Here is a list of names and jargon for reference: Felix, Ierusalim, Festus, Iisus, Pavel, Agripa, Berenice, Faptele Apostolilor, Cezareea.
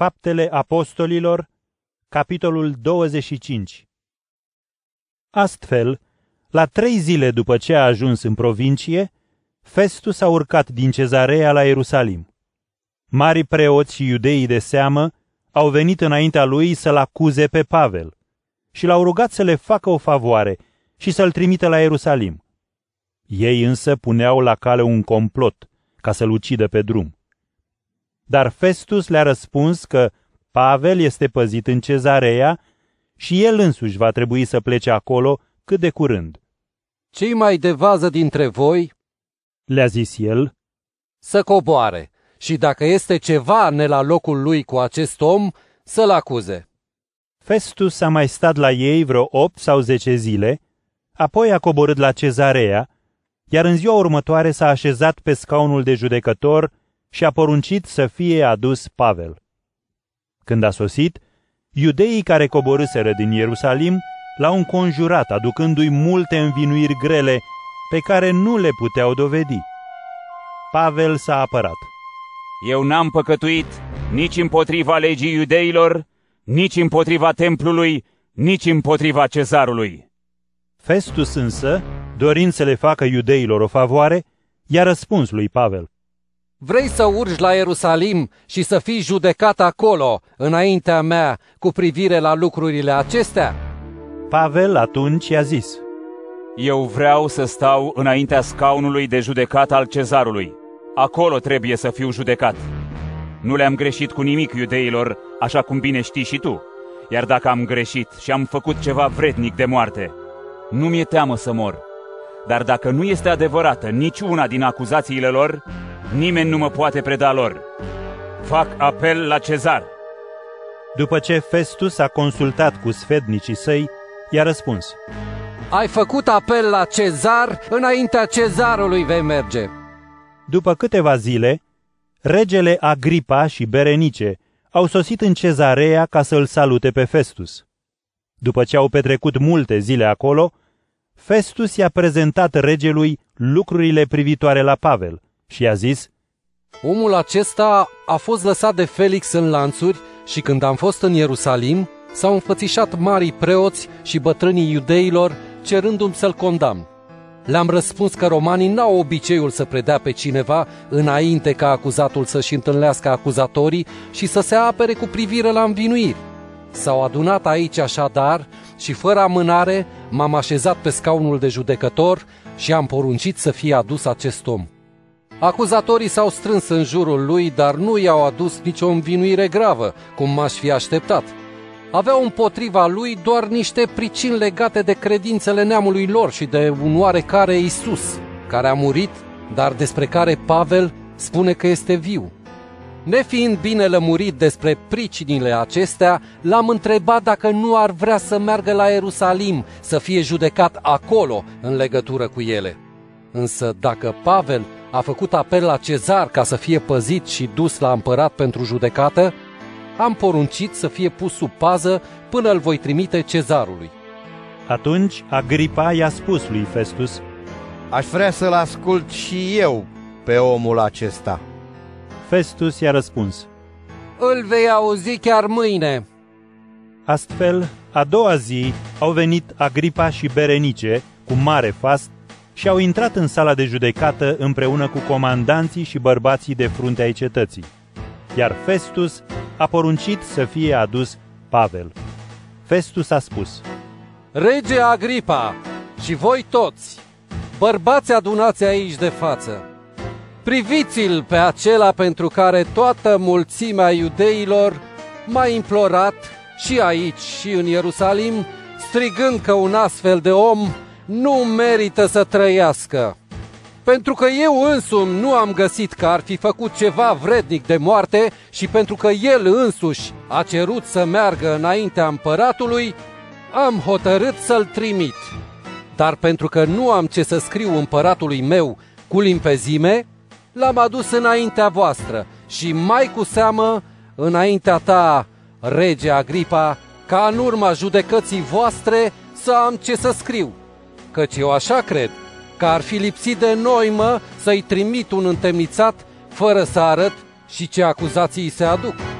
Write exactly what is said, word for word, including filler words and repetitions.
Faptele Apostolilor, capitolul douăzeci și cinci. Astfel, la trei zile după ce a ajuns în provincie, Festus a urcat din Cezareea la Ierusalim. Marii preoți și iudeii de seamă au venit înaintea lui să-l acuze pe Pavel și l-au rugat să le facă o favoare și să-l trimită la Ierusalim. Ei însă puneau la cale un complot ca să-l ucidă pe drum. Dar Festus le-a răspuns că Pavel este păzit în Cezareea și el însuși va trebui să plece acolo cât de curând. Cei mai de vază dintre voi, le-a zis el, să coboare și dacă este ceva ne la locul lui cu acest om, să-l acuze. Festus a mai stat la ei vreo opt sau zece zile, apoi a coborât la Cezareea, iar în ziua următoare s-a așezat pe scaunul de judecător și a poruncit să fie adus Pavel. Când a sosit, iudeii care coborâseră din Ierusalim l-au înconjurat, aducându-i multe învinuiri grele pe care nu le puteau dovedi. Pavel s-a apărat. Eu n-am păcătuit nici împotriva legii iudeilor, nici împotriva templului, nici împotriva Cezarului. Festus însă, dorind să le facă iudeilor o favoare, i-a răspuns lui Pavel. Vrei să urci la Ierusalim și să fii judecat acolo, înaintea mea, cu privire la lucrurile acestea? Pavel atunci i-a zis. Eu vreau să stau înaintea scaunului de judecat al Cezarului. Acolo trebuie să fiu judecat. Nu le-am greșit cu nimic iudeilor, așa cum bine știi și tu. Iar dacă am greșit și am făcut ceva vrednic de moarte, nu mi-e teamă să mor. Dar dacă nu este adevărată niciuna din acuzațiile lor, nimeni nu mă poate preda lor. Fac apel la Cezar. După ce Festus a consultat cu sfetnicii săi, i-a răspuns. Ai făcut apel la Cezar, înaintea Cezarului vei merge. După câteva zile, regele Agripa și Berenice au sosit în Cezareea ca să îl salute pe Festus. După ce au petrecut multe zile acolo, Festus i-a prezentat regelui lucrurile privitoare la Pavel și i-a zis, omul acesta a fost lăsat de Felix în lanțuri și când am fost în Ierusalim, s-au înfățișat marii preoți și bătrânii iudeilor, cerându-mi să-l condamn. Le-am răspuns că romanii n-au obiceiul să predea pe cineva înainte ca acuzatul să-și întâlnească acuzatorii și să se apere cu privire la învinuiri. S-au adunat aici așadar și fără amânare m-am așezat pe scaunul de judecător și am poruncit să fie adus acest om. Acuzatorii s-au strâns în jurul lui, dar nu i-au adus nicio învinuire gravă, cum m-aș fi așteptat. Aveau împotriva lui doar niște pricini legate de credințele neamului lor și de un oarecare Iisus, care a murit, dar despre care Pavel spune că este viu. Nefiind bine lămurit despre pricinile acestea, l-am întrebat dacă nu ar vrea să meargă la Ierusalim, să fie judecat acolo în legătură cu ele. Însă dacă Pavel a făcut apel la Cezar ca să fie păzit și dus la împărat pentru judecată, am poruncit să fie pus sub pază până îl voi trimite Cezarului. Atunci Agripa i-a spus lui Festus, aș vrea să-l ascult și eu pe omul acesta. Festus i-a răspuns, îl vei auzi chiar mâine. Astfel, a doua zi au venit Agripa și Berenice cu mare fast și au intrat în sala de judecată împreună cu comandanții și bărbații de frunte ai cetății. Iar Festus a poruncit să fie adus Pavel. Festus a spus, rege Agripa și voi toți, bărbați adunați aici de față, priviți-l pe acela pentru care toată mulțimea iudeilor m-a implorat și aici și în Ierusalim, strigând că un astfel de om nu merită să trăiască. Pentru că eu însumi nu am găsit că ar fi făcut ceva vrednic de moarte și pentru că el însuși a cerut să meargă înaintea împăratului, am hotărât să-l trimit. Dar pentru că nu am ce să scriu împăratului meu cu limpezime, l-am adus înaintea voastră și mai cu seamă înaintea ta, rege Agripa, ca în urma judecății voastre să am ce să scriu, căci eu așa cred că ar fi lipsit de noimă să-i trimit un întemnițat fără să arăt și ce acuzații se aduc.